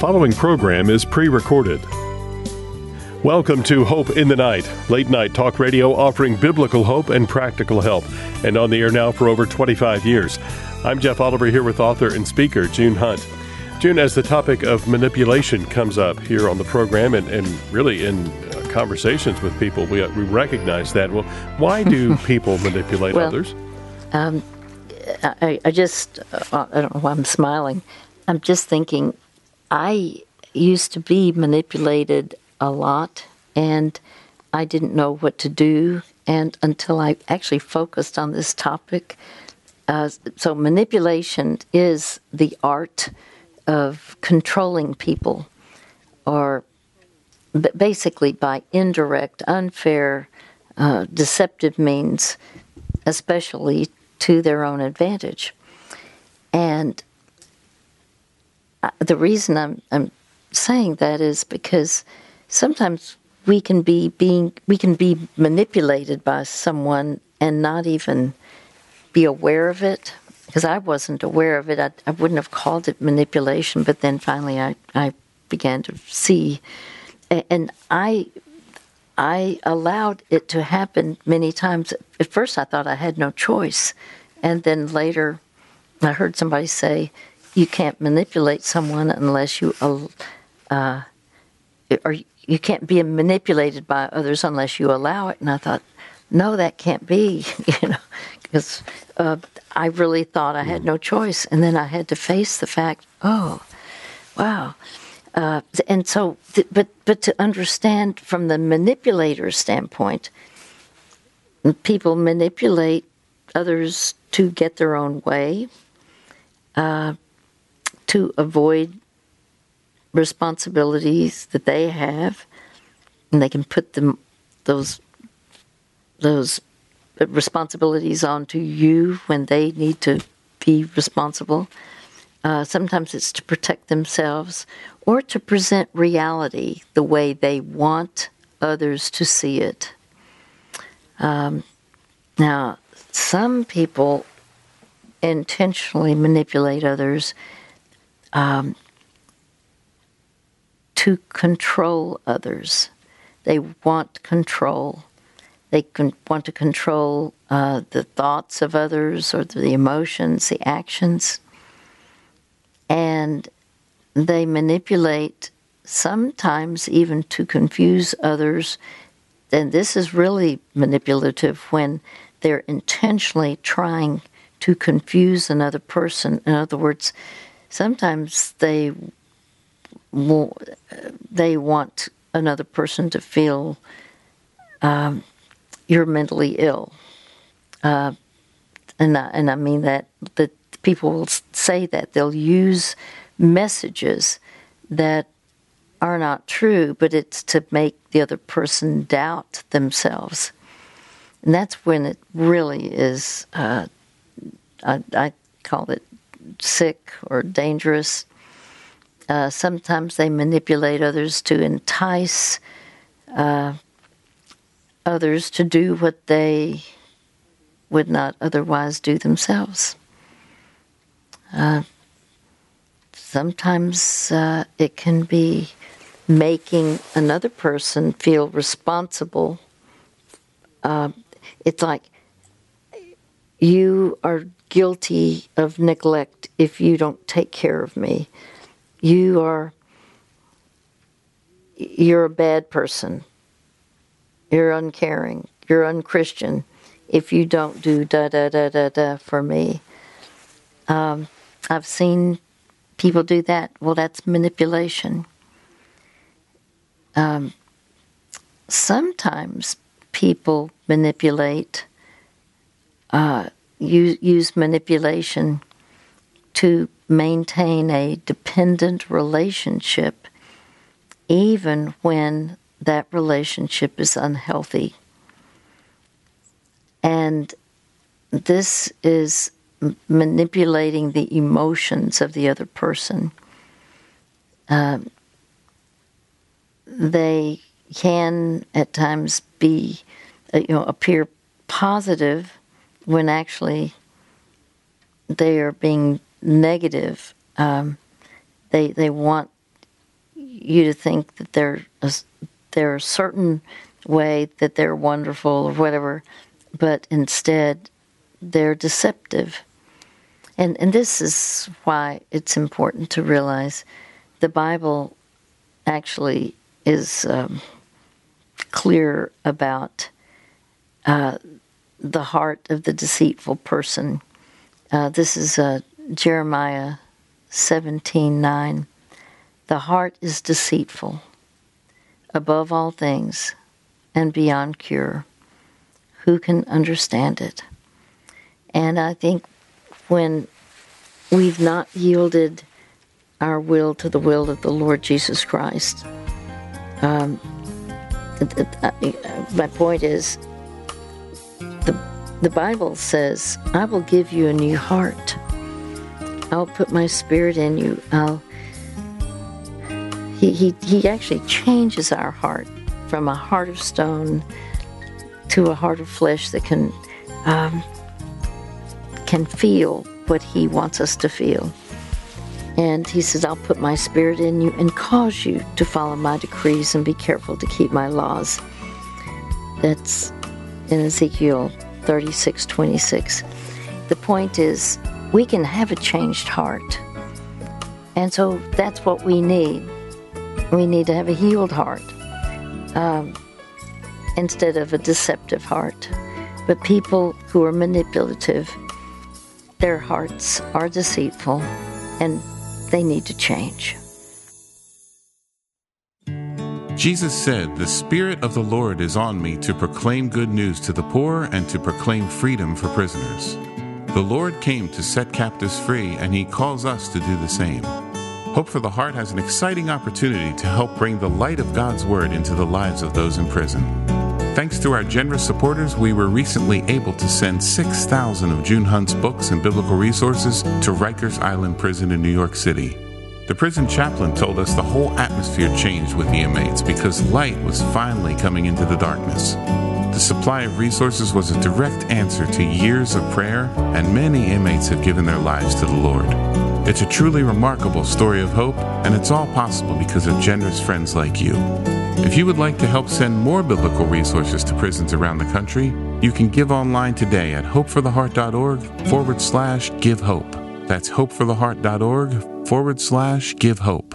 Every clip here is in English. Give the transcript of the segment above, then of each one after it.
following program is pre-recorded. Welcome to Hope in the Night, late-night talk radio offering biblical hope and practical help, and on the air now for over 25 years. I'm Jeff Oliver here with author and speaker June Hunt. June, as the topic of manipulation comes up here on the program and really in conversations with people, we recognize that. Well, why do people manipulate others? I don't know why I'm smiling. I'm just thinking, I used to be manipulated a lot, and I didn't know what to do, and until I actually focused on this topic. So manipulation is the art of controlling people, or basically by indirect, unfair, deceptive means, especially to their own advantage. And the reason I'm saying that is because sometimes we can be manipulated by someone and not even be aware of it. Because I wasn't aware of it, I wouldn't have called it manipulation. But then finally, I began to see, and I allowed it to happen many times. At first, I thought I had no choice, and then later, I heard somebody say, "You can't manipulate someone unless you or you can't be manipulated by others unless you allow it." And I thought, no, that can't be, because I really thought I had no choice. And then I had to face the fact, oh, wow. And so, but to understand from the manipulator's standpoint, people manipulate others to get their own way, to avoid responsibilities that they have, and they can put those responsibilities onto you when they need to be responsible. Sometimes it's to protect themselves or to present reality the way they want others to see it. Now, some people intentionally manipulate others to control others. They want control. They can want to control the thoughts of others or the emotions, the actions. And they manipulate sometimes even to confuse others. And this is really manipulative when they're intentionally trying to confuse another person. In other words, sometimes they want another person to feel you're mentally ill, and I mean that people will say that they'll use messages that are not true, but it's to make the other person doubt themselves, and that's when it really is. I call it sick or dangerous. Sometimes they manipulate others to entice others to do what they would not otherwise do themselves. Sometimes it can be making another person feel responsible. It's like you are guilty of neglect if you don't take care of me. You're a bad person. You're uncaring. You're unchristian if you don't do da-da-da-da-da for me. I've seen people do that. Well, that's manipulation. Sometimes people manipulate, use manipulation to maintain a dependent relationship even when that relationship is unhealthy. And this is manipulating the emotions of the other person. They can at times be, appear positive when actually they are being negative. They want you to think that they're a certain way, that they're wonderful or whatever, but instead they're deceptive. And this is why it's important to realize the Bible actually is clear about the heart of the deceitful person. This is Jeremiah 17:9. The heart is deceitful above all things and beyond cure. Who can understand it? And I think when we've not yielded our will to the will of the Lord Jesus Christ, my point is, the Bible says, I will give you a new heart. I'll put my spirit in you. He actually changes our heart from a heart of stone to a heart of flesh that can feel what he wants us to feel. And he says, I'll put my spirit in you and cause you to follow my decrees and be careful to keep my laws. That's in Ezekiel 36:26. The point is, we can have a changed heart. And so that's what we need. We need to have a healed heart instead of a deceptive heart. But people who are manipulative, their hearts are deceitful, and they need to change. Jesus said, "The Spirit of the Lord is on me to proclaim good news to the poor and to proclaim freedom for prisoners." The Lord came to set captives free, and he calls us to do the same. Hope for the Heart has an exciting opportunity to help bring the light of God's Word into the lives of those in prison. Thanks to our generous supporters, we were recently able to send 6,000 of June Hunt's books and biblical resources to Rikers Island Prison in New York City. The prison chaplain told us the whole atmosphere changed with the inmates because light was finally coming into the darkness. The supply of resources was a direct answer to years of prayer, and many inmates have given their lives to the Lord. It's a truly remarkable story of hope, and it's all possible because of generous friends like you. If you would like to help send more biblical resources to prisons around the country, you can give online today at hopefortheheart.org/give hope. That's hopefortheheart.org/give hope.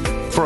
For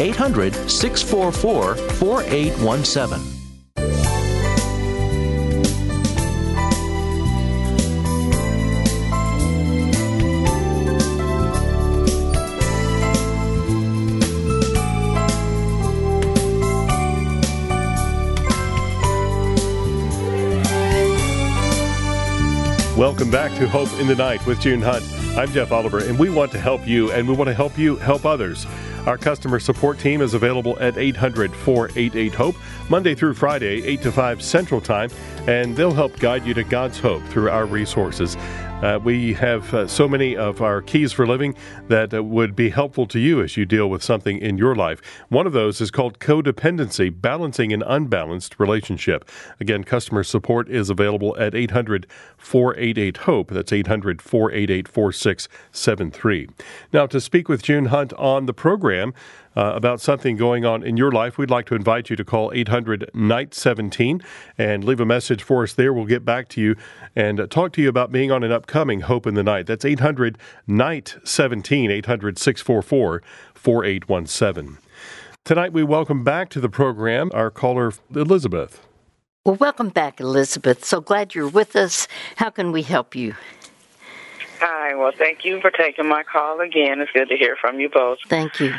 800-644-4817. Welcome back to Hope in the Night with June Hunt. I'm Jeff Oliver, and we want to help you, and we want to help you help others. Our customer support team is available at 800-488-HOPE, Monday through Friday, 8 to 5 Central Time, and they'll help guide you to God's hope through our resources. We have so many of our keys for living that would be helpful to you as you deal with something in your life. One of those is called codependency, balancing an unbalanced relationship. Again, customer support is available at 800-488-HOPE. That's 800-488-4673. Now, to speak with June Hunt on the program about something going on in your life, we'd like to invite you to call 800-917 and leave a message for us there. We'll get back to you and talk to you about being on an upcoming Hope in the Night. That's 800-917, 800-644-4817. Tonight we welcome back to the program our caller, Elizabeth. Well, welcome back, Elizabeth. So glad you're with us. How can we help you? Hi. Well, thank you for taking my call again. It's good to hear from you both. Thank you.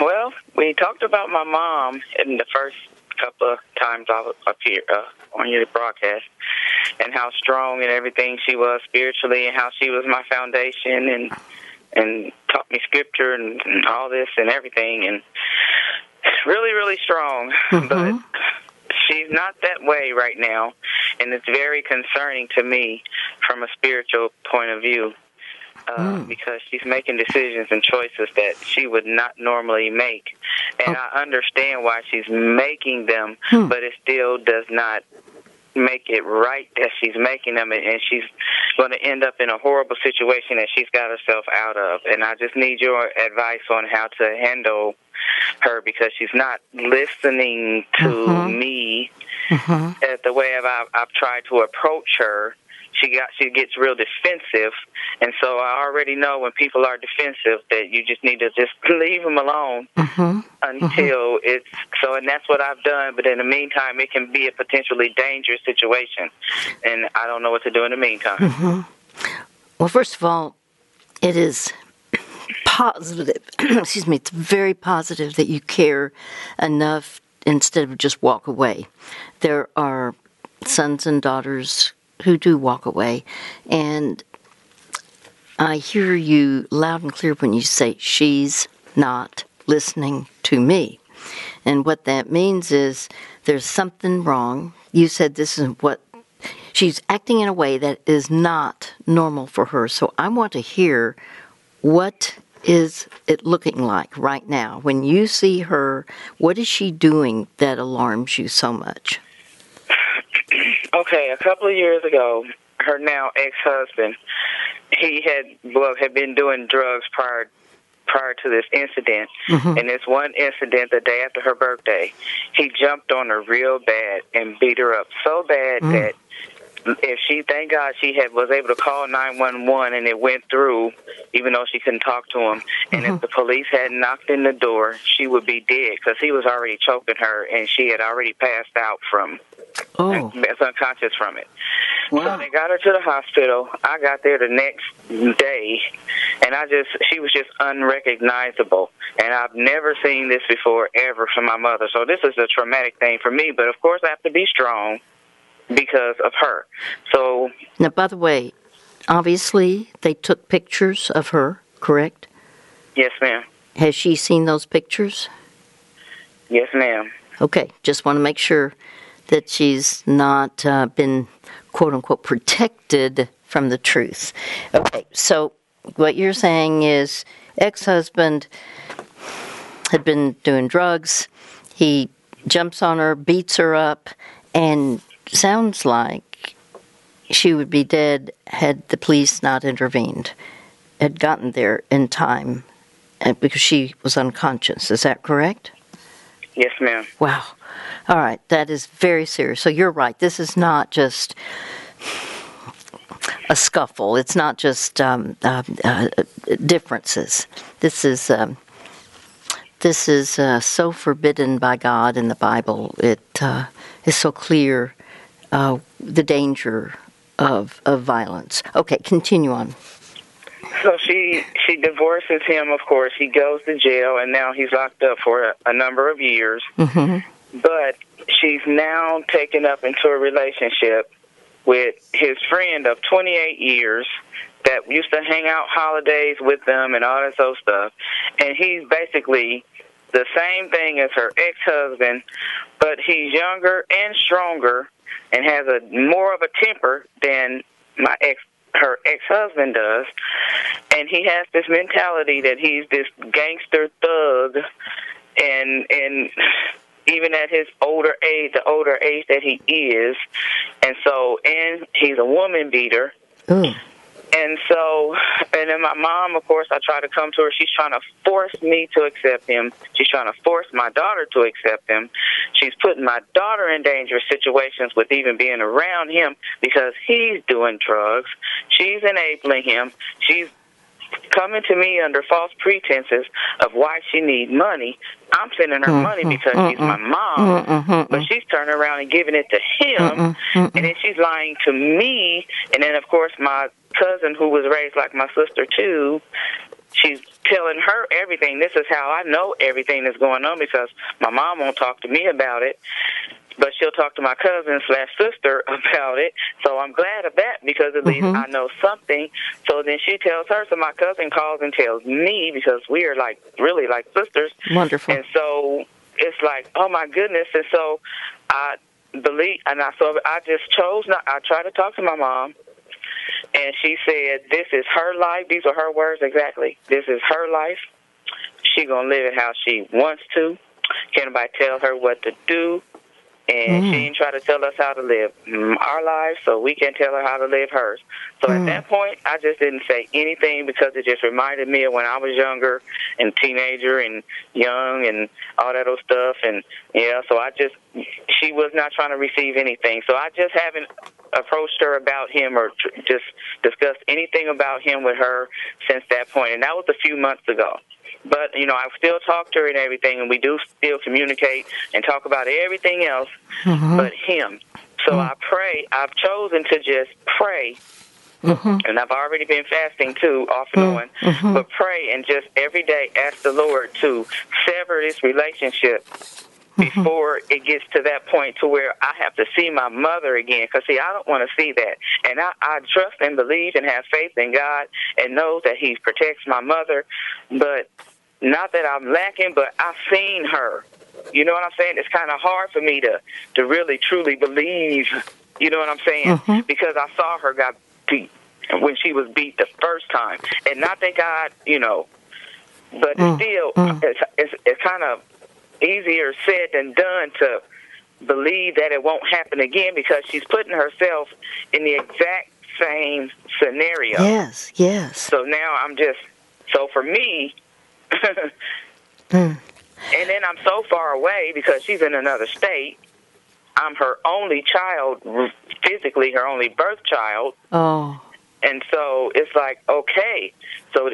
Well, we talked about my mom in the first couple of times I was up here on your broadcast, and how strong and everything she was spiritually, and how she was my foundation, and taught me scripture and all this and everything, and really, really strong. Mm-hmm. But she's not that way right now, and it's very concerning to me from a spiritual point of view because she's making decisions and choices that she would not normally make. And I understand why she's making them, but it still does not make it right that she's making them, and she's going to end up in a horrible situation that she's got herself out of. And I just need your advice on how to handle her, because she's not listening to me at the way I've tried to approach her. She gets real defensive, and so I already know when people are defensive that you just need to just leave them alone until it's so. And that's what I've done. But in the meantime, it can be a potentially dangerous situation, and I don't know what to do in the meantime. Well, first of all, it is positive. Excuse me. It's very positive that you care enough instead of just walk away. There are sons and daughters who do walk away, and I hear you loud and clear when you say, she's not listening to me. And what that means is there's something wrong. You said this is what she's acting in a way that is not normal for her. So I want to hear, what is it looking like right now? When you see her, what is she doing that alarms you so much? Okay, a couple of years ago, her now ex-husband, he had been doing drugs prior to this incident. And this one incident, the day after her birthday, he jumped on her real bad and beat her up so bad that if she, thank God, she was able to call 911, and it went through, even though she couldn't talk to him. And if the police had knocked in the door, she would be dead, because he was already choking her, and she had already passed out from unconscious from it. Wow. So they got her to the hospital. I got there the next day, and she was just unrecognizable. And I've never seen this before, ever, from my mother. So this is a traumatic thing for me. But, of course, I have to be strong because of her. So now, by the way, obviously they took pictures of her, correct? Yes, ma'am. Has she seen those pictures? Yes, ma'am. Okay, just want to make sure that she's not been, quote-unquote, protected from the truth. Okay, so what you're saying is ex-husband had been doing drugs. He jumps on her, beats her up, and sounds like she would be dead had the police not intervened, had gotten there in time, because she was unconscious. Is that correct? Yes, ma'am. Wow. All right. That is very serious. So you're right. This is not just a scuffle. It's not just differences. This is so forbidden by God in the Bible. It is so clear. The danger of violence. Okay, continue on. So she divorces him, of course. He goes to jail, and now he's locked up for a number of years. But she's now taken up into a relationship with his friend of 28 years that used to hang out holidays with them and all that sort of stuff. And he's basically the same thing as her ex-husband, but he's younger and stronger, and has more of a temper than her ex-husband does. And he has this mentality that he's this gangster thug, and even at his older age, the older age that he is, and he's a woman beater. And so, and then my mom, of course, I try to come to her. She's trying to force me to accept him. She's trying to force my daughter to accept him. She's putting my daughter in dangerous situations with even being around him, because he's doing drugs. She's enabling him. She's coming to me under false pretenses of why she needs money. I'm sending her money because she's my mom, but she's turning around and giving it to him, and then she's lying to me. And then, of course, my cousin, who was raised like my sister, too, she's telling her everything. This is how I know everything that's going on because my mom won't talk to me about it. But she'll talk to my cousin/sister about it. So I'm glad of that because at least I know something. So then she tells her. So my cousin calls and tells me because we are like really like sisters. Wonderful. And so it's like, oh my goodness. And so I believe, and I just chose not. I tried to talk to my mom, and she said, "This is her life." These are her words exactly. This is her life. She gonna live it how she wants to. Can't nobody tell her what to do. And she didn't try to tell us how to live our lives, so we can't tell her how to live hers. So at that point, I just didn't say anything because it just reminded me of when I was younger and teenager and young and all that old stuff. And, yeah, so I just, she was not trying to receive anything. So I just haven't approached her about him or just discussed anything about him with her since that point. And that was a few months ago. But, you know, I still talk to her and everything, and we do still communicate and talk about everything else but him. So I pray. I've chosen to just pray, and I've already been fasting, too, off and on, but pray and just every day ask the Lord to sever this relationship before it gets to that point to where I have to see my mother again. Because, see, I don't want to see that. And I trust and believe and have faith in God and know that he protects my mother. But not that I'm lacking, but I've seen her. You know what I'm saying? It's kind of hard for me to really, truly believe, you know what I'm saying? Because I saw her got beat when she was beat the first time. And not that God, you know, but still, it's kind of easier said than done to believe that it won't happen again because she's putting herself in the exact same scenario. Yes, yes. So now I'm just, so for me, and then I'm so far away because she's in another state. I'm her only child, physically her only birth child. Oh. And so it's like, okay, so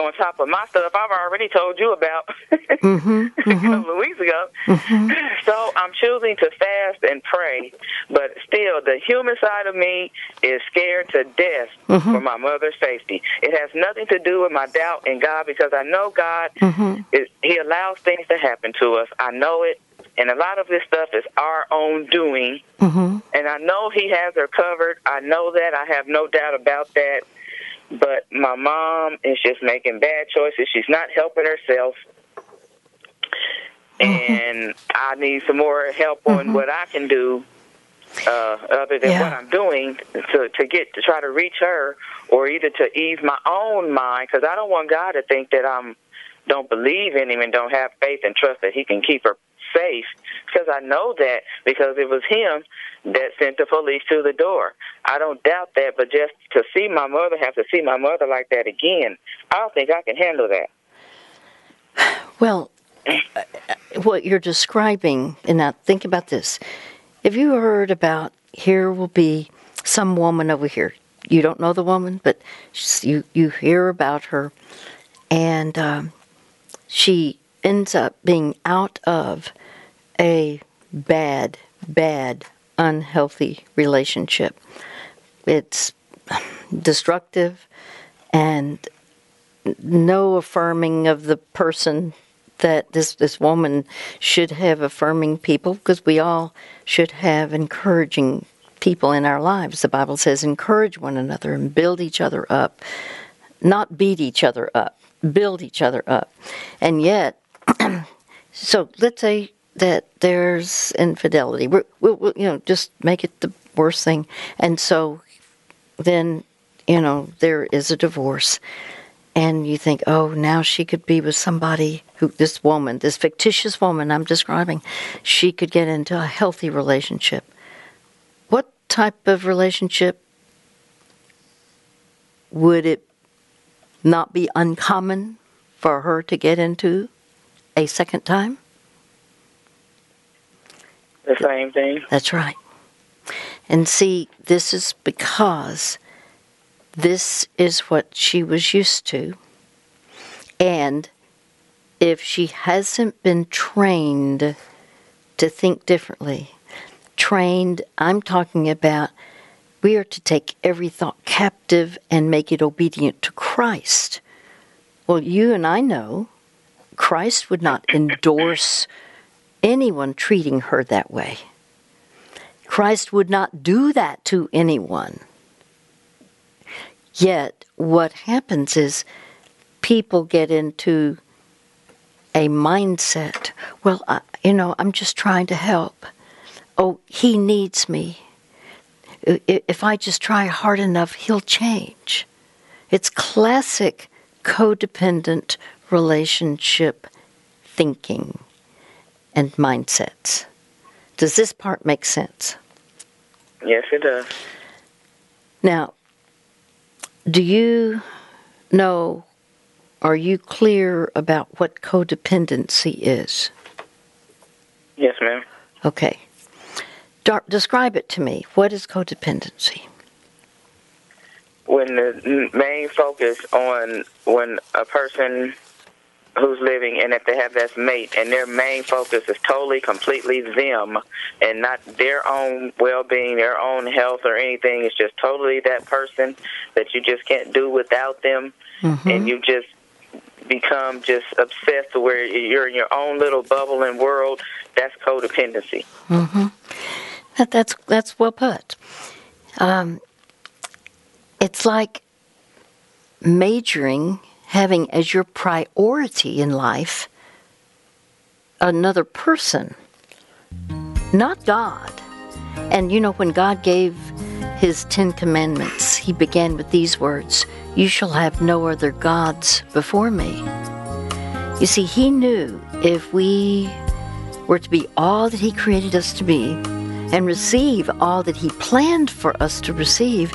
on top of my stuff I've already told you about a couple of weeks ago. So I'm choosing to fast and pray, but still the human side of me is scared to death for my mother's safety. It has nothing to do with my doubt in God because I know God, he allows things to happen to us. I know it. And a lot of this stuff is our own doing. And I know he has her covered. I know that. I have no doubt about that. But my mom is just making bad choices. She's not helping herself. And I need some more help on what I can do other than what I'm doing to try to reach her or either to ease my own mind because I don't want God to think that I don't believe in him and don't have faith and trust that he can keep her safe because I know that because it was him that sent the police to the door. I don't doubt that, but just to see my mother, have to see my mother like that again, I don't think I can handle that. Well, what you're describing, and now think about this. Have you heard about, here will be some woman over here? You don't know the woman, but you hear about her, and she ends up being out of a bad, bad, unhealthy relationship. It's destructive and no affirming of the person that this woman should have affirming people because we all should have encouraging people in our lives. The Bible says encourage one another and build each other up, not beat each other up, build each other up. And yet, so let's say that there's infidelity. We'll just make it the worst thing. And so then, there is a divorce. And you think, oh, now she could be with somebody who, this woman, this fictitious woman I'm describing, she could get into a healthy relationship. What type of relationship would it not be uncommon for her to get into a second time? The same thing. That's right. And see, this is because This is what she was used to. And if she hasn't been trained to think differently, trained, I'm talking about we are to take every thought captive and make it obedient to Christ. Well, you and I know Christ would not endorse anyone treating her that way. Christ would not do that to anyone. Yet, what happens is people get into a mindset, well, I'm just trying to help. Oh, he needs me. If I just try hard enough, he'll change. It's classic codependent relationship thinking and mindsets. Does this part make sense? Yes, it does. Now, do you know, are you clear about what codependency is? Yes, ma'am. Okay. Describe it to me. What is codependency? When the main focus on when a person who's living and if they have that mate and their main focus is totally, completely them and not their own well-being, their own health or anything. It's just totally that person that you just can't do without them. Mm-hmm. And you just become just obsessed to where you're in your own little bubble and world. That's codependency. Mm-hmm. That's well put. It's like majoring, having as your priority in life another person, not God. And when God gave his 10 Commandments, he began with these words, "You shall have no other gods before me." You see, he knew if we were to be all that he created us to be, and receive all that he planned for us to receive,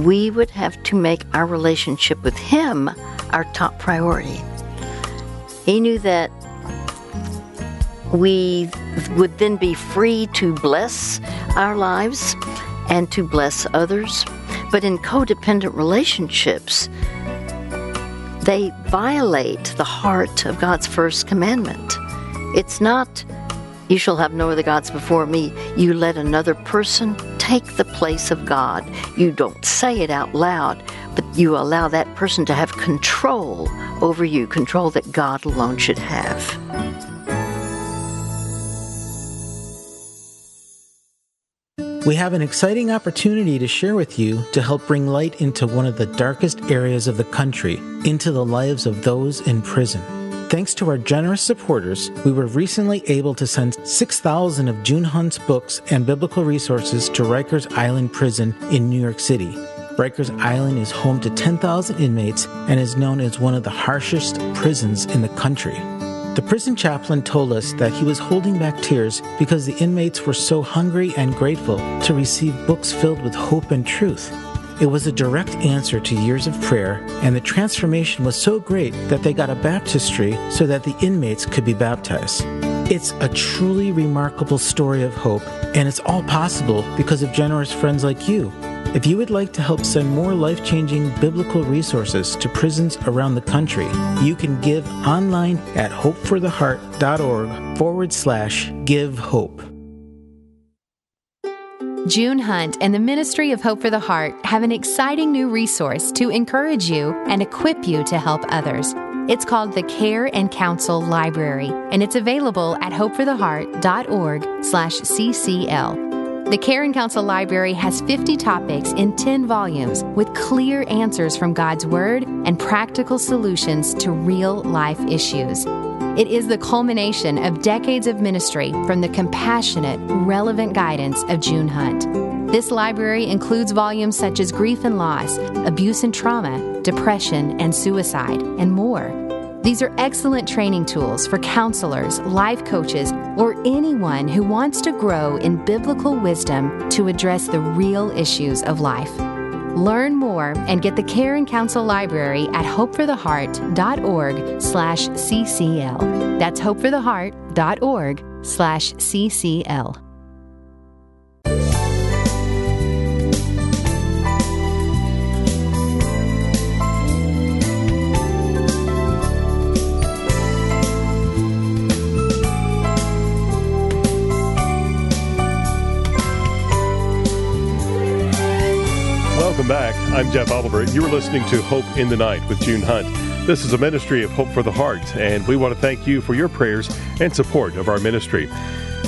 we would have to make our relationship with him our top priority. He knew that we would then be free to bless our lives and to bless others. But in codependent relationships, they violate the heart of God's first commandment. It's not, "You shall have no other gods before me." You let another person take the place of God. You don't say it out loud, but you allow that person to have control over you, control that God alone should have. We have an exciting opportunity to share with you to help bring light into one of the darkest areas of the country, into the lives of those in prison. Thanks to our generous supporters, we were recently able to send 6,000 of June Hunt's books and biblical resources to Rikers Island Prison in New York City. Rikers Island is home to 10,000 inmates and is known as one of the harshest prisons in the country. The prison chaplain told us that he was holding back tears because the inmates were so hungry and grateful to receive books filled with hope and truth. It was a direct answer to years of prayer, and the transformation was so great that they got a baptistry so that the inmates could be baptized. It's a truly remarkable story of hope, and it's all possible because of generous friends like you. If you would like to help send more life-changing biblical resources to prisons around the country, you can give online at hopefortheheart.org/givehope. June Hunt and the Ministry of Hope for the Heart have an exciting new resource to encourage you and equip you to help others. It's called the Care and Counsel Library, and it's available at hopefortheheart.org/ccl. The Care and Counsel Library has 50 topics in 10 volumes with clear answers from God's Word and practical solutions to real-life issues. It is the culmination of decades of ministry from the compassionate, relevant guidance of June Hunt. This library includes volumes such as grief and loss, abuse and trauma, depression and suicide, and more. These are excellent training tools for counselors, life coaches, or anyone who wants to grow in biblical wisdom to address the real issues of life. Learn more and get the Care and Counsel Library at hopefortheheart.org/ccl. That's hopefortheheart.org/ccl. Welcome back. I'm Jeff Oliver. You are listening to Hope in the Night with June Hunt. This is a ministry of Hope for the Heart, and we want to thank you for your prayers and support of our ministry.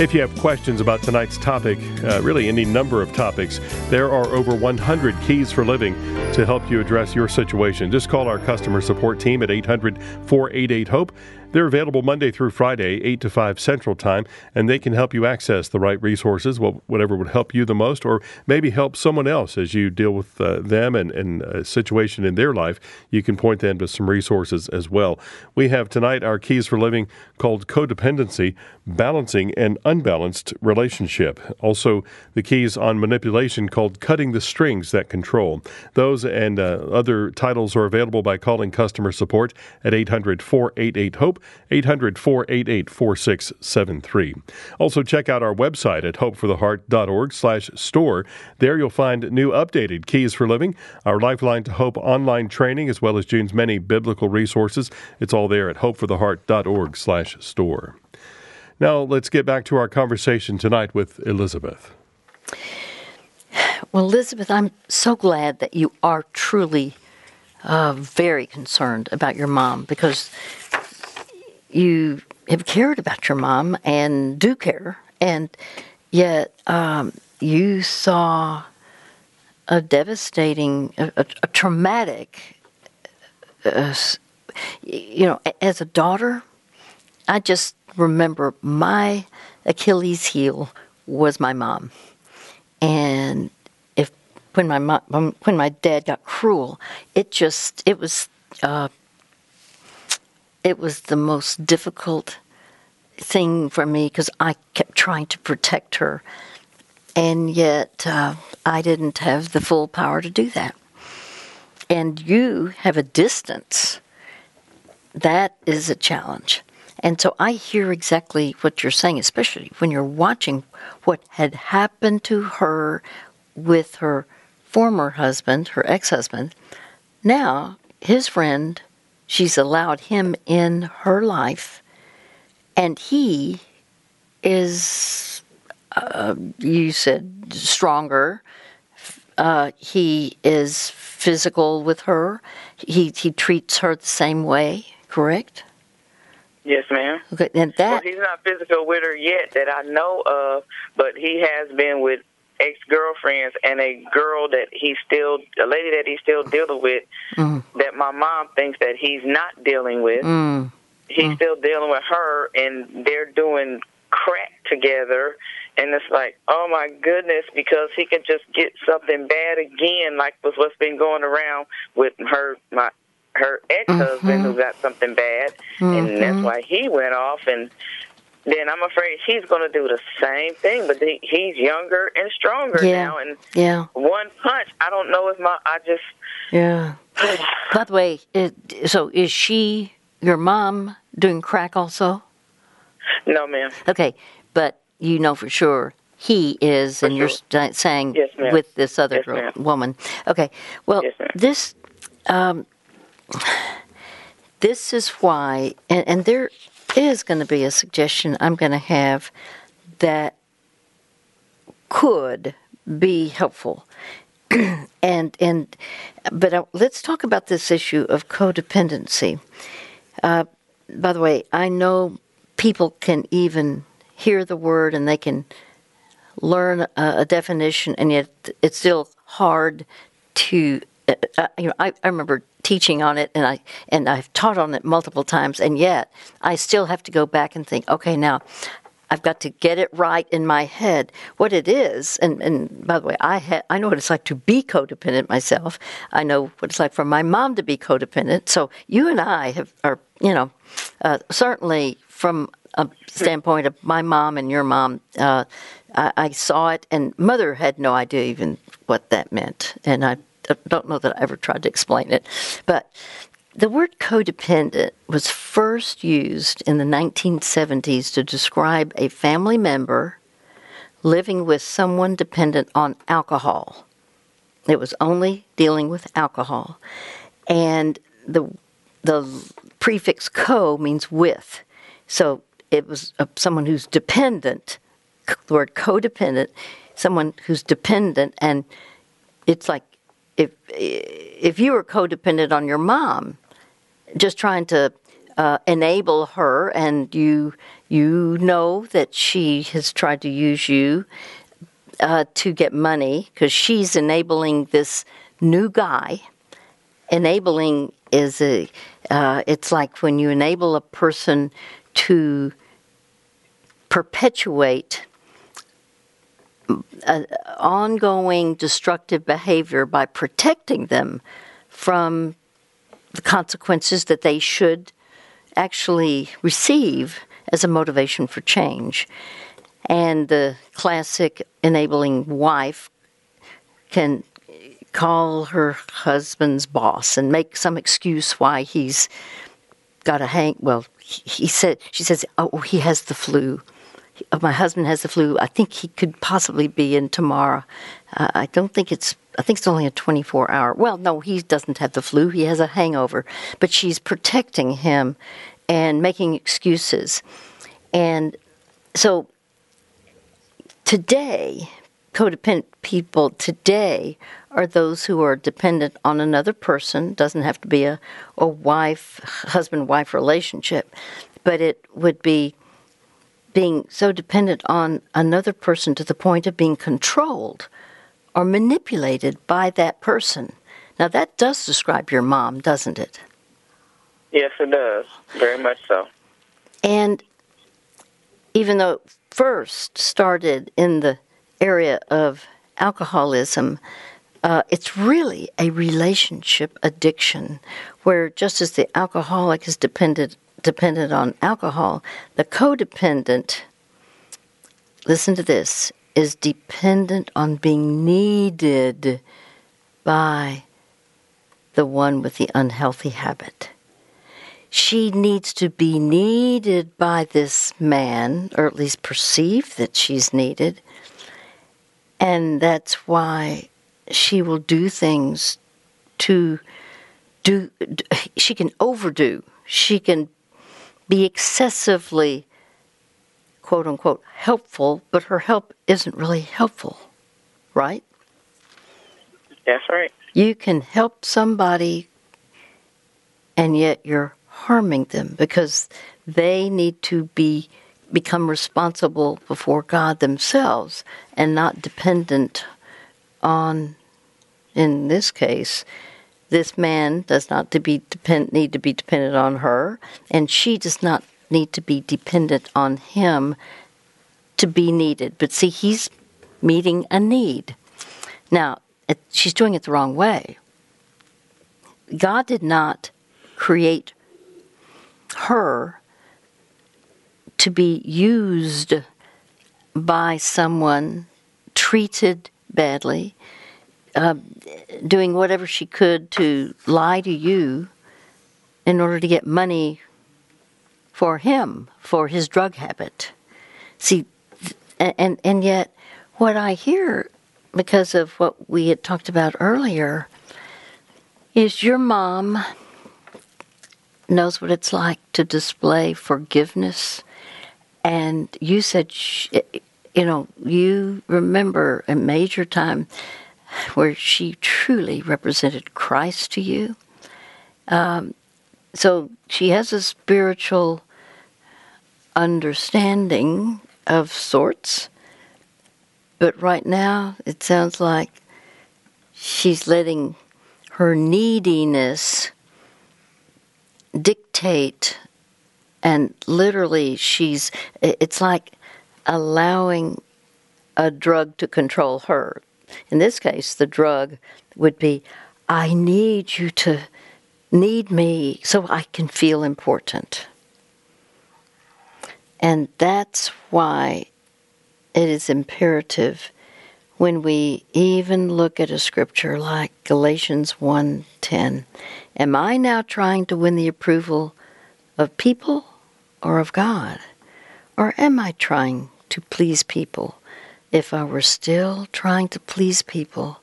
If you have questions about tonight's topic, really any number of topics, there are over 100 keys for living to help you address your situation. Just call our customer support team at 800-488-HOPE. They're available Monday through Friday, 8 to 5 Central Time, and they can help you access the right resources, whatever would help you the most, or maybe help someone else as you deal with them and a situation in their life. You can point them to some resources as well. We have tonight our keys for living called Codependency, Balancing an Unbalanced Relationship. Also, the keys on manipulation called Cutting the Strings That Control. Those and other titles are available by calling customer support at 800-488-HOPE, 800-488-4673. Also, check out our website at hopefortheheart.org/store. There you'll find new updated keys for living, our Lifeline to Hope online training, as well as June's many biblical resources. It's all there at hopefortheheart.org/store. Now, let's get back to our conversation tonight with Elizabeth. Well, Elizabeth, I'm so glad that you are truly very concerned about your mom, because you have cared about your mom and do care, and yet you saw a devastating, a traumatic, as a daughter, I just remember my Achilles heel was my mom. And when my dad got cruel, it was the most difficult thing for me, because I kept trying to protect her, and yet I didn't have the full power to do that. And you have a distance. That is a challenge. And so I hear exactly what you're saying, especially when you're watching what had happened to her with her former husband, her ex-husband. Now, his friend, she's allowed him in her life, and he is, you said, stronger. He is physical with her. He treats her the same way, correct? Yes, ma'am. Okay, and that, well, he's not physical with her yet that I know of, but he has been with ex-girlfriends and a lady that he's still dealing with that my mom thinks that he's not dealing with. He's still dealing with her, and they're doing crack together, and it's like, oh my goodness, because he could just get something bad again, like with what's been going around with her ex-husband who got something bad, and that's why he went off. And then I'm afraid he's going to do the same thing, but he's younger and stronger now. And one punch, I don't know if Yeah. By the way, so is she, your mom, doing crack also? No, ma'am. Okay, but you know for sure he is, and you're saying with this other woman. Okay, well, this... this is why, and there is going to be a suggestion I'm going to have that could be helpful. But let's talk about this issue of codependency. By the way, I know people can even hear the word and they can learn a definition, and yet it's still hard to. I remember teaching on it, and I've taught on it multiple times, and yet I still have to go back and think, okay, now I've got to get it right in my head. What it is, and by the way, I know what it's like to be codependent myself. I know what it's like for my mom to be codependent. So you and I are certainly from a standpoint of my mom and your mom, I saw it, and Mother had no idea even what that meant, and I don't know that I ever tried to explain it. But the word codependent was first used in the 1970s to describe a family member living with someone dependent on alcohol. It was only dealing with alcohol. And the prefix co means with. So it was someone who's dependent, the word codependent, someone who's dependent, and it's like if you were codependent on your mom, just trying to enable her, and you know that she has tried to use you to get money, because she's enabling this new guy. Enabling is it's like when you enable a person to perpetuate an ongoing destructive behavior by protecting them from the consequences that they should actually receive as a motivation for change. And the classic enabling wife can call her husband's boss and make some excuse why he's got a she says, oh, he has the flu. My husband has the flu. I think he could possibly be in tomorrow. I think it's only a 24-hour. Well, no, he doesn't have the flu. He has a hangover. But she's protecting him and making excuses. And so today, codependent people today are those who are dependent on another person. Doesn't have to be a wife, husband-wife relationship. But it would be being so dependent on another person to the point of being controlled or manipulated by that person. Now, that does describe your mom, doesn't it? Yes, it does. Very much so. And even though it first started in the area of alcoholism, it's really a relationship addiction, where just as the alcoholic is dependent on alcohol, the codependent, listen to this, is dependent on being needed by the one with the unhealthy habit. She needs to be needed by this man, or at least perceive that she's needed, and that's why she will do things she can overdo. She can be excessively, quote-unquote, helpful, but her help isn't really helpful, right? That's right. You can help somebody, and yet you're harming them, because they need to become responsible before God themselves and not dependent on, in this case, this man does not need to be dependent on her, and she does not need to be dependent on him to be needed. But see, he's meeting a need. Now, she's doing it the wrong way. God did not create her to be used by someone, treated badly, doing whatever she could to lie to you in order to get money for him, for his drug habit. See, and yet what I hear, because of what we had talked about earlier, is your mom knows what it's like to display forgiveness. And you said, you remember a major time where she truly represented Christ to you. So she has a spiritual understanding of sorts, but right now it sounds like she's letting her neediness dictate, and literally it's like allowing a drug to control her. In this case, the drug would be, I need you to need me so I can feel important. And that's why it is imperative when we even look at a scripture like Galatians 1:10. Am I now trying to win the approval of people or of God? Or am I trying to please people? If I were still trying to please people,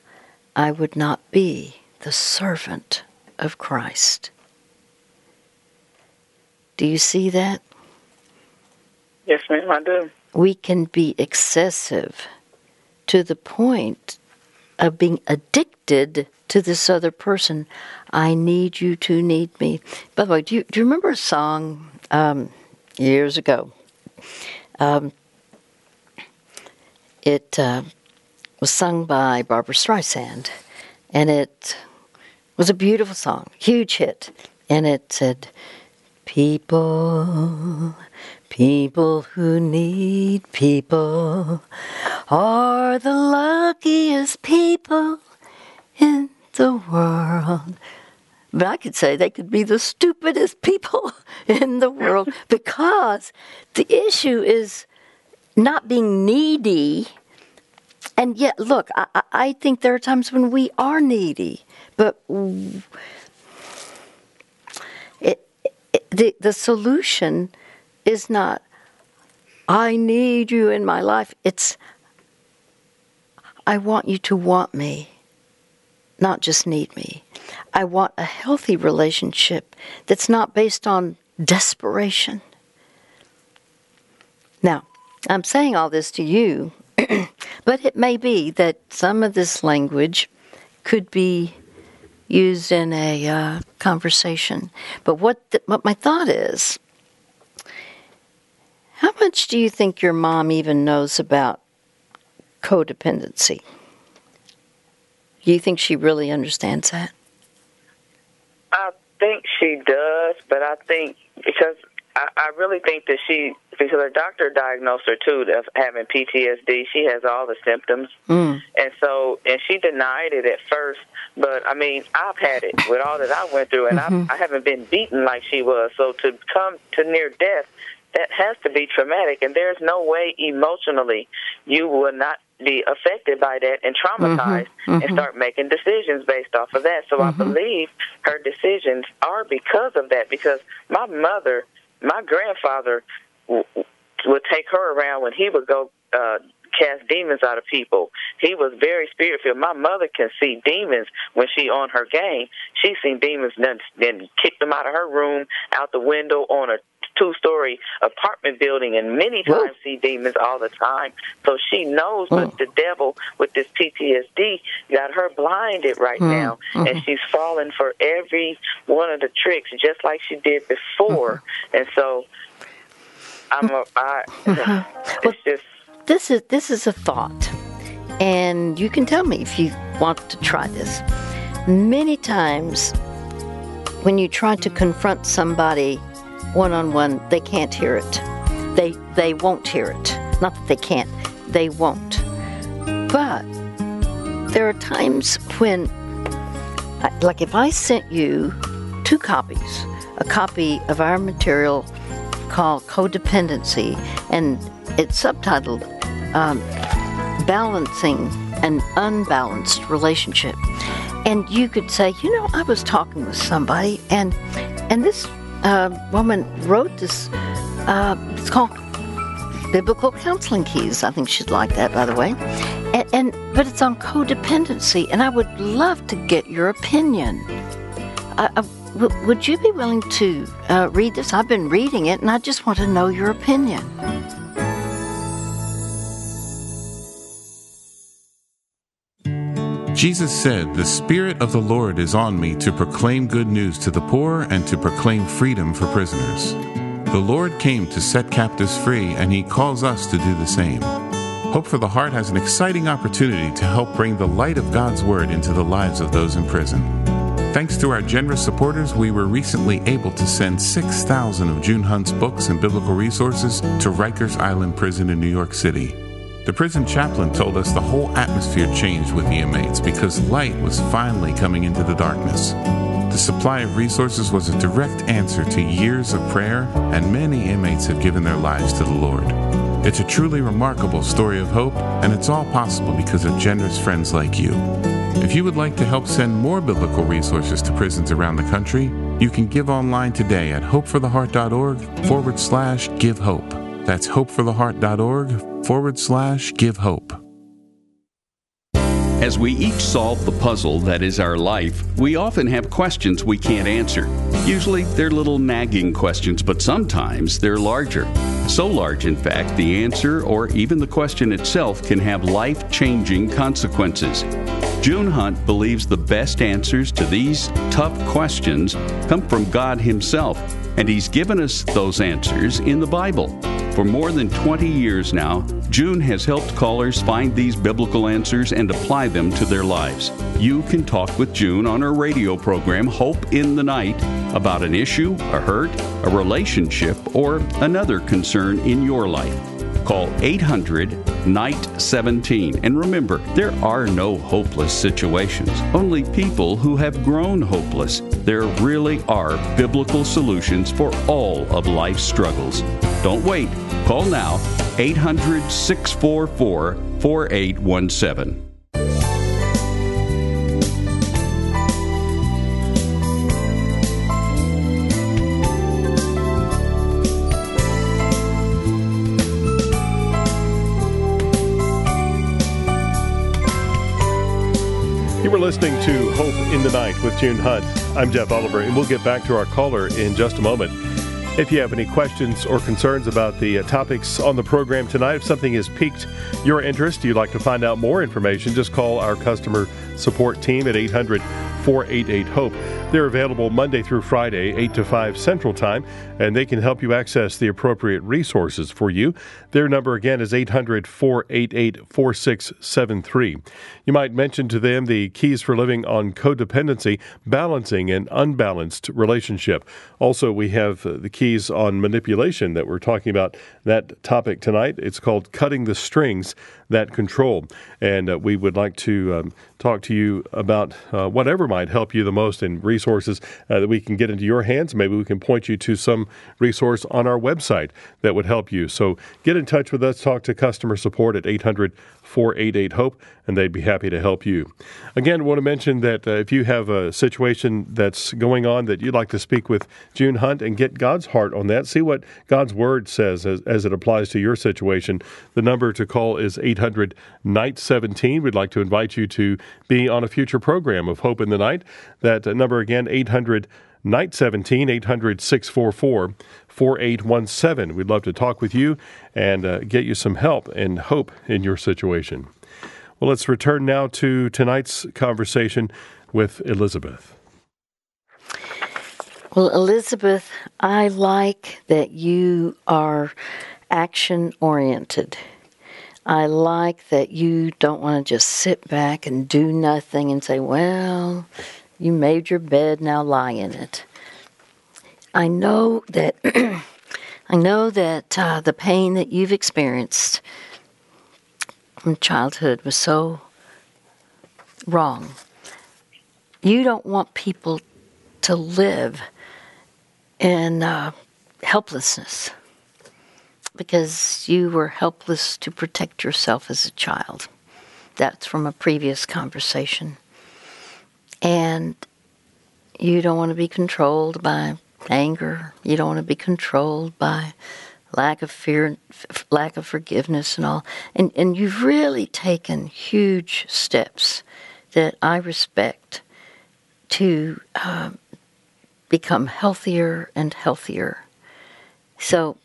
I would not be the servant of Christ. Do you see that? Yes, ma'am, I do. We can be excessive to the point of being addicted to this other person, I need you to need me. By the way, do you remember a song years ago? It was sung by Barbra Streisand, and it was a beautiful song, huge hit. And it said, people who need people are the luckiest people in the world. But I could say they could be the stupidest people in the world, because the issue is not being needy. And yet, look, I think there are times when we are needy, but the solution is not, I need you in my life. It's, I want you to want me, not just need me. I want a healthy relationship that's not based on desperation. Now, I'm saying all this to you, but it may be that some of this language could be used in a conversation. But what my thought is, how much do you think your mom even knows about codependency? Do you think she really understands that? I think she does, but I think because I really think that she, because her doctor diagnosed her too of having PTSD. She has all the symptoms, and she denied it at first. But I mean, I've had it with all that I went through, and I haven't been beaten like she was. So to come to near death, that has to be traumatic, and there's no way emotionally you will not be affected by that and traumatized and start making decisions based off of that. So I believe her decisions are because of that, because my mother, my grandfather would take her around when he would go cast demons out of people. He was very spirit-filled. My mother can see demons when she on her game. She seen demons and then kicked them out of her room, out the window, on a two-story apartment building, and many times see demons all the time. So she knows, but the devil with this PTSD got her blinded right now, and she's falling for every one of the tricks, just like she did before. And so this is a thought, and you can tell me if you want to try this. Many times when you try to confront somebody one-on-one, they can't hear it. They won't hear it. Not that they can't, they won't. But there are times when, like if I sent you two copies, a copy of our material called Codependency, and it's subtitled Balancing an Unbalanced Relationship. And you could say, you know, I was talking with somebody, and this woman wrote this, it's called Biblical Counseling Keys. I think she'd like that, by the way. But it's on codependency, and I would love to get your opinion. Would you be willing to read this? I've been reading it, and I just want to know your opinion. Jesus said, "The Spirit of the Lord is on me to proclaim good news to the poor and to proclaim freedom for prisoners. The Lord came to set captives free, and He calls us to do the same." Hope for the Heart has an exciting opportunity to help bring the light of God's Word into the lives of those in prison. Thanks to our generous supporters, we were recently able to send 6,000 of June Hunt's books and biblical resources to Rikers Island Prison in New York City. The prison chaplain told us the whole atmosphere changed with the inmates because light was finally coming into the darkness. The supply of resources was a direct answer to years of prayer, and many inmates have given their lives to the Lord. It's a truly remarkable story of hope, and it's all possible because of generous friends like you. If you would like to help send more biblical resources to prisons around the country, you can give online today at hopefortheheart.org/give hope. That's hopefortheheart.org/give hope. As we each solve the puzzle that is our life, we often have questions we can't answer. Usually they're little nagging questions, but sometimes they're larger. So large, in fact, the answer or even the question itself can have life-changing consequences. June Hunt believes the best answers to these tough questions come from God Himself, and He's given us those answers in the Bible. For more than 20 years now, June has helped callers find these biblical answers and apply them to their lives. You can talk with June on her radio program, Hope in the Night, about an issue, a hurt, a relationship, or another concern in your life. Call 800-NIGHT-17. And remember, there are no hopeless situations, only people who have grown hopeless. There really are biblical solutions for all of life's struggles. Don't wait. Call now, 800-644-4817. You were listening to Hope in the Night with June Hunt. I'm Jeff Oliver, and we'll get back to our caller in just a moment. If you have any questions or concerns about the topics on the program tonight, if something has piqued your interest, you'd like to find out more information, just call our customer support team at 800-488-HOPE. They're available Monday through Friday, 8 to 5 Central Time, and they can help you access the appropriate resources for you. Their number again is 800-488-4673. You might mention to them the keys for living on codependency, balancing an unbalanced relationship. Also, we have the keys on manipulation that we're talking about, that topic tonight. It's called Cutting the Strings That Control. And we would like to talk to you about whatever might help you the most in resources that we can get into your hands. Maybe we can point you to some resource on our website that would help you. So get in touch with us. Talk to customer support at 800-488-HOPE, and they'd be happy to help you. Again, I want to mention that if you have a situation that's going on that you'd like to speak with June Hunt and get God's heart on that, see what God's Word says as it applies to your situation. The number to call is 800-NIGHT-17. We'd like to invite you to be on a future program of Hope in the Night. That number again, 800-NIGHT-17, 800-644-4817. We'd love to talk with you and get you some help and hope in your situation. Well, let's return now to tonight's conversation with Elizabeth. Well, Elizabeth, I like that you are action-oriented. I like that you don't want to just sit back and do nothing and say, well, you made your bed, now lie in it. I know that the pain that you've experienced from childhood was so wrong. You don't want people to live in helplessness, because you were helpless to protect yourself as a child. That's from a previous conversation. And you don't want to be controlled by anger. You don't want to be controlled by lack of fear, lack of forgiveness and all. And you've really taken huge steps that I respect to become healthier and healthier. So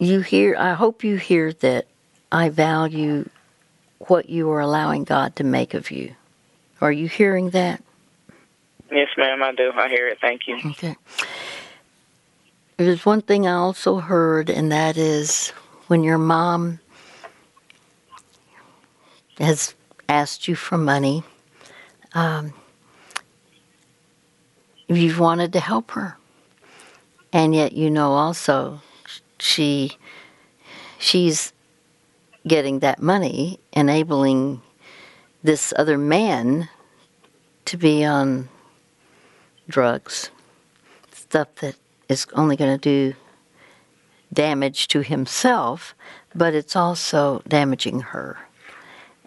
you hear, I hope you hear that I value what you are allowing God to make of you. Are you hearing that? Yes, ma'am, I do. I hear it. Thank you. Okay. There's one thing I also heard, and that is when your mom has asked you for money, you've wanted to help her. And yet you know also she's getting that money, enabling this other man to be on drugs, stuff that is only going to do damage to himself, but it's also damaging her.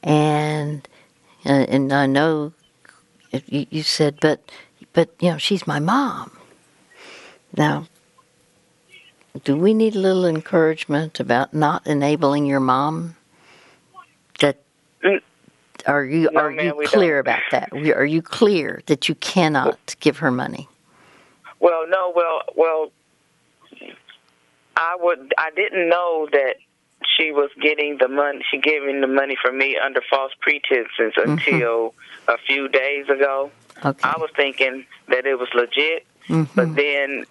And I know you said, but you know, she's my mom. Now, do we need a little encouragement about not enabling your mom? That are you clear about that? Are you clear that you cannot give her money? Well, no. Well, I didn't know that she was getting the money, she giving the money from me under false pretenses until a few days ago. Okay. I was thinking that it was legit, but then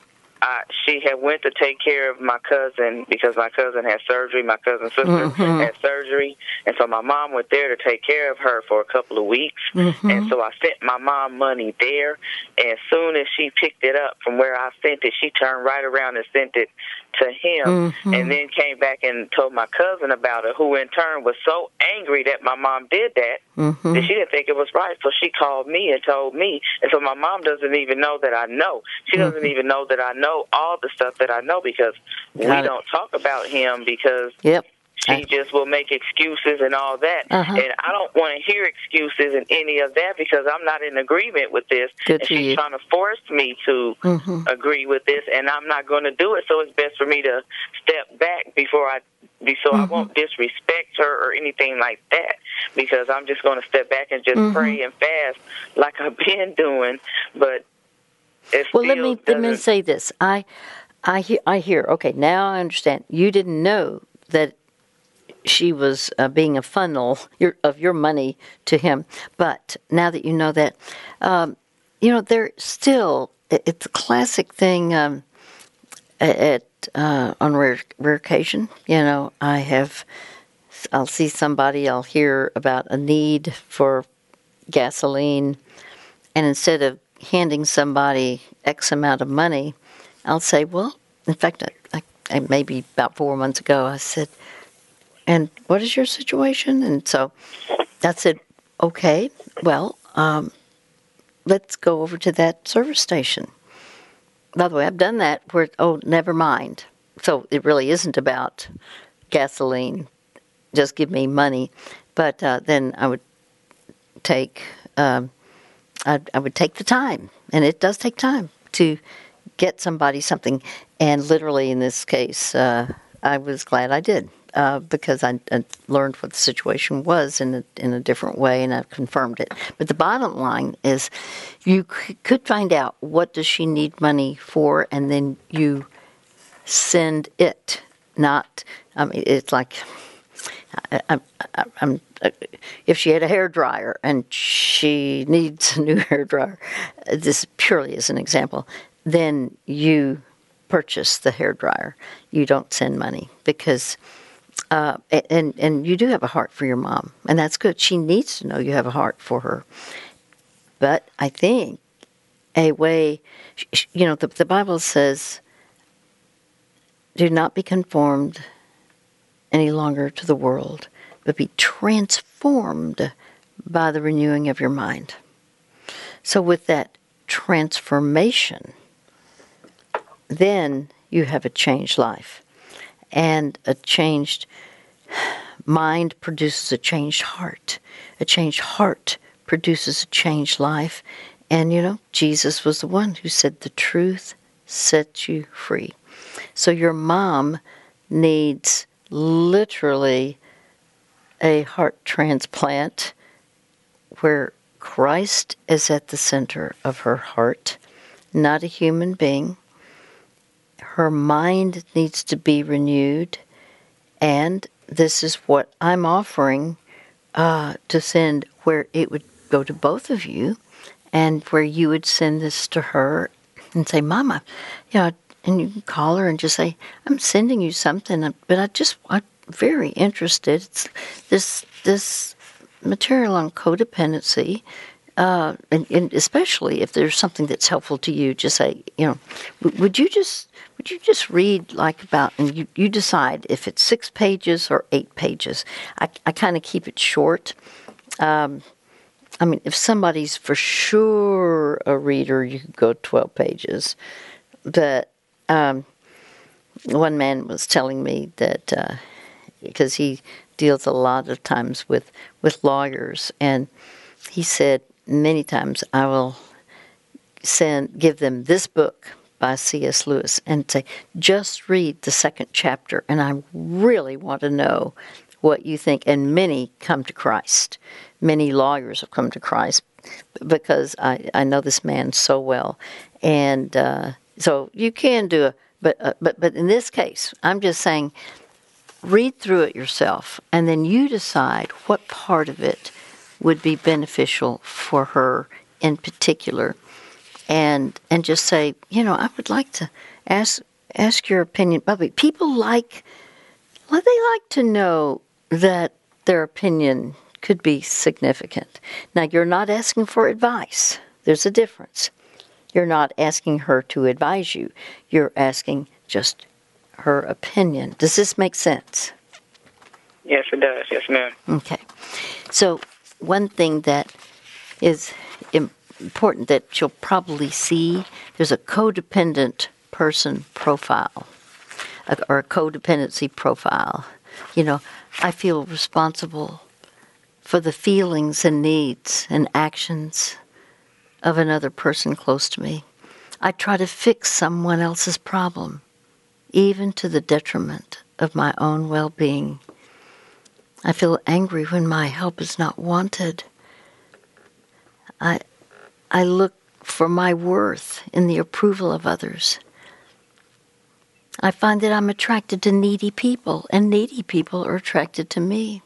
she had went to take care of my cousin because my cousin had surgery. My cousin's sister had surgery, and so my mom went there to take care of her for a couple of weeks. And so I sent my mom money there. And as soon as she picked it up from where I sent it, she turned right around and sent it to him, and then came back and told my cousin about it, who in turn was so angry that my mom did that, that she didn't think it was right. So she called me and told me. And so my mom doesn't even know that I know. She doesn't even know that I know all the stuff that I know, because we don't talk about him, because she just will make excuses and all that. And I don't want to hear excuses and any of that, because I'm not in agreement with this. And she's trying to force me to agree with this, and I'm not going to do it. So it's best for me to step back before I I won't disrespect her or anything like that, because I'm just going to step back and just pray and fast like I've been doing. But it well, let me say this. I hear. Okay, now I understand. You didn't know that she was being a funnel of your money to him. But now that you know that, you know, they're still, it's a classic thing on rare occasion. You know, I'll see somebody, I'll hear about a need for gasoline, and instead of handing somebody X amount of money, I'll say, well, in fact, I maybe about 4 months ago, I said, and what is your situation? And so I said, okay, well, let's go over to that service station. By the way, I've done that where, oh, never mind. So it really isn't about gasoline. Just give me money. But then I would take I would take the time, and it does take time to get somebody something. And literally in this case, I was glad I did. Because I learned what the situation was in a different way, and I confirmed it. But the bottom line is, you could find out what does she need money for, and then you send it. Not, I mean, it's like if she had a hairdryer and she needs a new hairdryer, this purely is an example, then you purchase the hairdryer. You don't send money, because and you do have a heart for your mom, and that's good. She needs to know you have a heart for her. But I think a way, you know, the Bible says, do not be conformed any longer to the world, but be transformed by the renewing of your mind. So with that transformation, then you have a changed life. And a changed mind produces a changed heart. A changed heart produces a changed life. And, you know, Jesus was the one who said, the truth sets you free. So your mom needs literally a heart transplant where Christ is at the center of her heart, not a human being. Her mind needs to be renewed, and this is what I'm offering to send, where it would go to both of you, and where you would send this to her and say, Mama, you know, and you can call her and just say, I'm sending you something, but I'm very interested. It's this material on codependency. And especially if there's something that's helpful to you, just say, you know, would you just read like about, and you decide if it's 6 pages or 8 pages. I kind of keep it short. I mean, if somebody's for sure a reader, you could go 12 pages. But one man was telling me that because he deals a lot of times with lawyers, and he said, many times I will give them this book by C.S. Lewis and say, just read the 2nd chapter, and I really want to know what you think. And many come to Christ. Many lawyers have come to Christ because I know this man so well. And so you can do it, but in this case, I'm just saying Read through it yourself, and then you decide what part of it would be beneficial for her in particular. And just say, you know, I would like to ask your opinion. Bobby, people like to know that their opinion could be significant. Now, you're not asking for advice. There's a difference. You're not asking her to advise you. You're asking just her opinion. Does this make sense? Yes, it does. Yes, ma'am. Okay. So one thing that is important that you'll probably see, there's a codependent person profile or a codependency profile. You know, I feel responsible for the feelings and needs and actions of another person close to me. I try to fix someone else's problem, even to the detriment of my own well-being. I feel angry when my help is not wanted. I look for my worth in the approval of others. I find that I'm attracted to needy people, and needy people are attracted to me.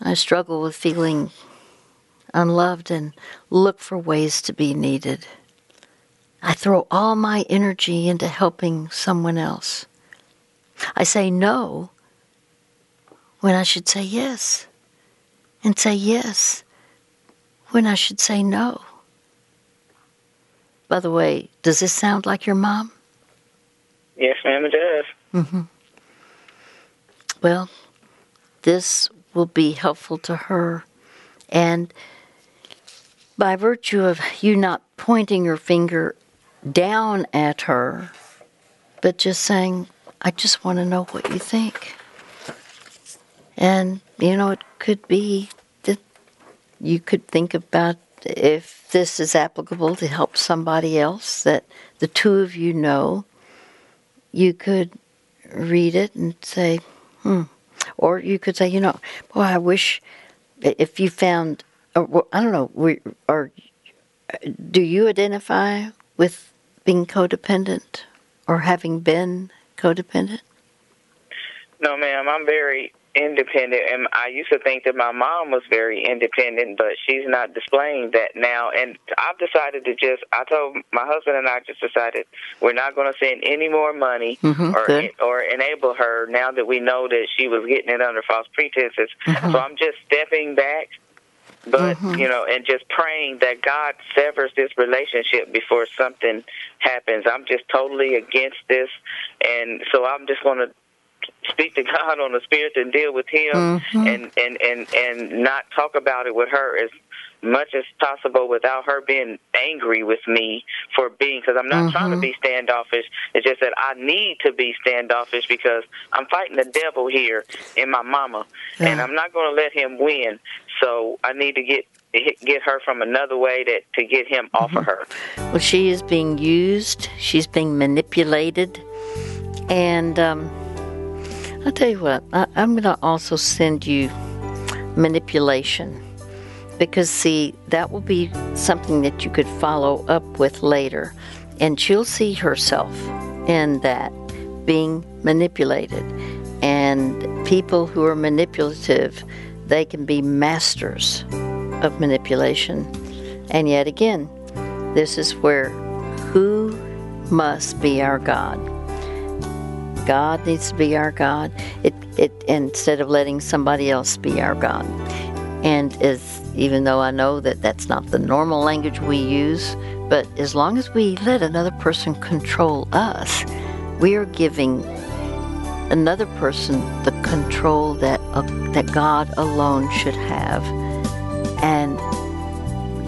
I struggle with feeling unloved and look for ways to be needed. I throw all my energy into helping someone else. I say no when I should say yes, and say yes when I should say no. By the way, does this sound like your mom? Yes, ma'am, it does. Mm-hmm. Well, this will be helpful to her. And by virtue of you not pointing your finger down at her, but just saying, I just want to know what you think. And, you know, it could be that you could think about if this is applicable to help somebody else that the two of you know. You could read it and say, Or you could say, you know, boy, I wish if you found, or, I don't know, or do you identify with being codependent or having been codependent? No, ma'am, I'm very independent. And I used to think that my mom was very independent, but she's not displaying that now. And I've decided to just, I told my husband and I just decided we're not going to send any more money or enable her now that we know that she was getting it under false pretenses. Mm-hmm. So I'm just stepping back, but, you know, and just praying that God severs this relationship before something happens. I'm just totally against this. And so I'm just going to speak to God on the Spirit and deal with Him and not talk about it with her as much as possible without her being angry with me for being, because I'm not trying to be standoffish. It's just that I need to be standoffish because I'm fighting the devil here in my mama, and I'm not going to let him win. So I need to get her from another way to get him off of her. Well, she is being used. She's being manipulated. And I'll tell you what, I'm going to also send you manipulation, because, see, that will be something that you could follow up with later. And she'll see herself in that, being manipulated. And people who are manipulative, they can be masters of manipulation. And yet again, this is where who must be our God? God needs to be our God. It instead of letting somebody else be our God. And even though I know that that's not the normal language we use, but as long as we let another person control us, we are giving another person the control that God alone should have. And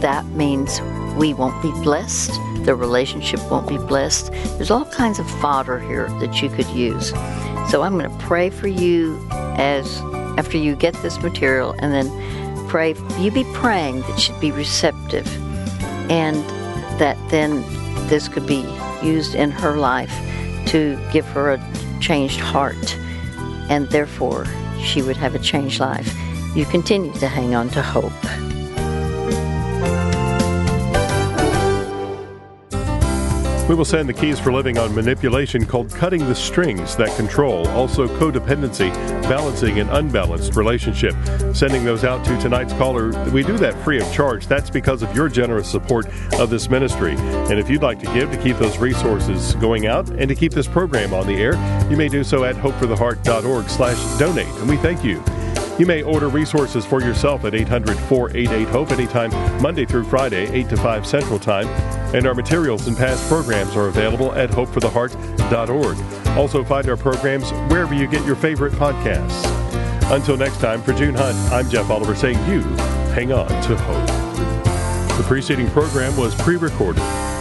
that means we won't be blessed. The relationship won't be blessed. There's all kinds of fodder here that you could use. So I'm going to pray for you after you get this material, and then pray. You be praying that she'd be receptive, and that then this could be used in her life to give her a changed heart, and therefore she would have a changed life. You continue to hang on to hope. We will send the keys for living on manipulation called cutting the strings that control, also codependency, balancing an unbalanced relationship. Sending those out to tonight's caller. We do that free of charge. That's because of your generous support of this ministry. And if you'd like to give to keep those resources going out and to keep this program on the air, you may do so at hopefortheheart.org/donate. And we thank you. You may order resources for yourself at 800-488-HOPE anytime, Monday through Friday, 8 to 5 Central Time. And our materials and past programs are available at hopefortheheart.org. Also find our programs wherever you get your favorite podcasts. Until next time, for June Hunt, I'm Jeff Oliver saying you hang on to hope. The preceding program was pre-recorded.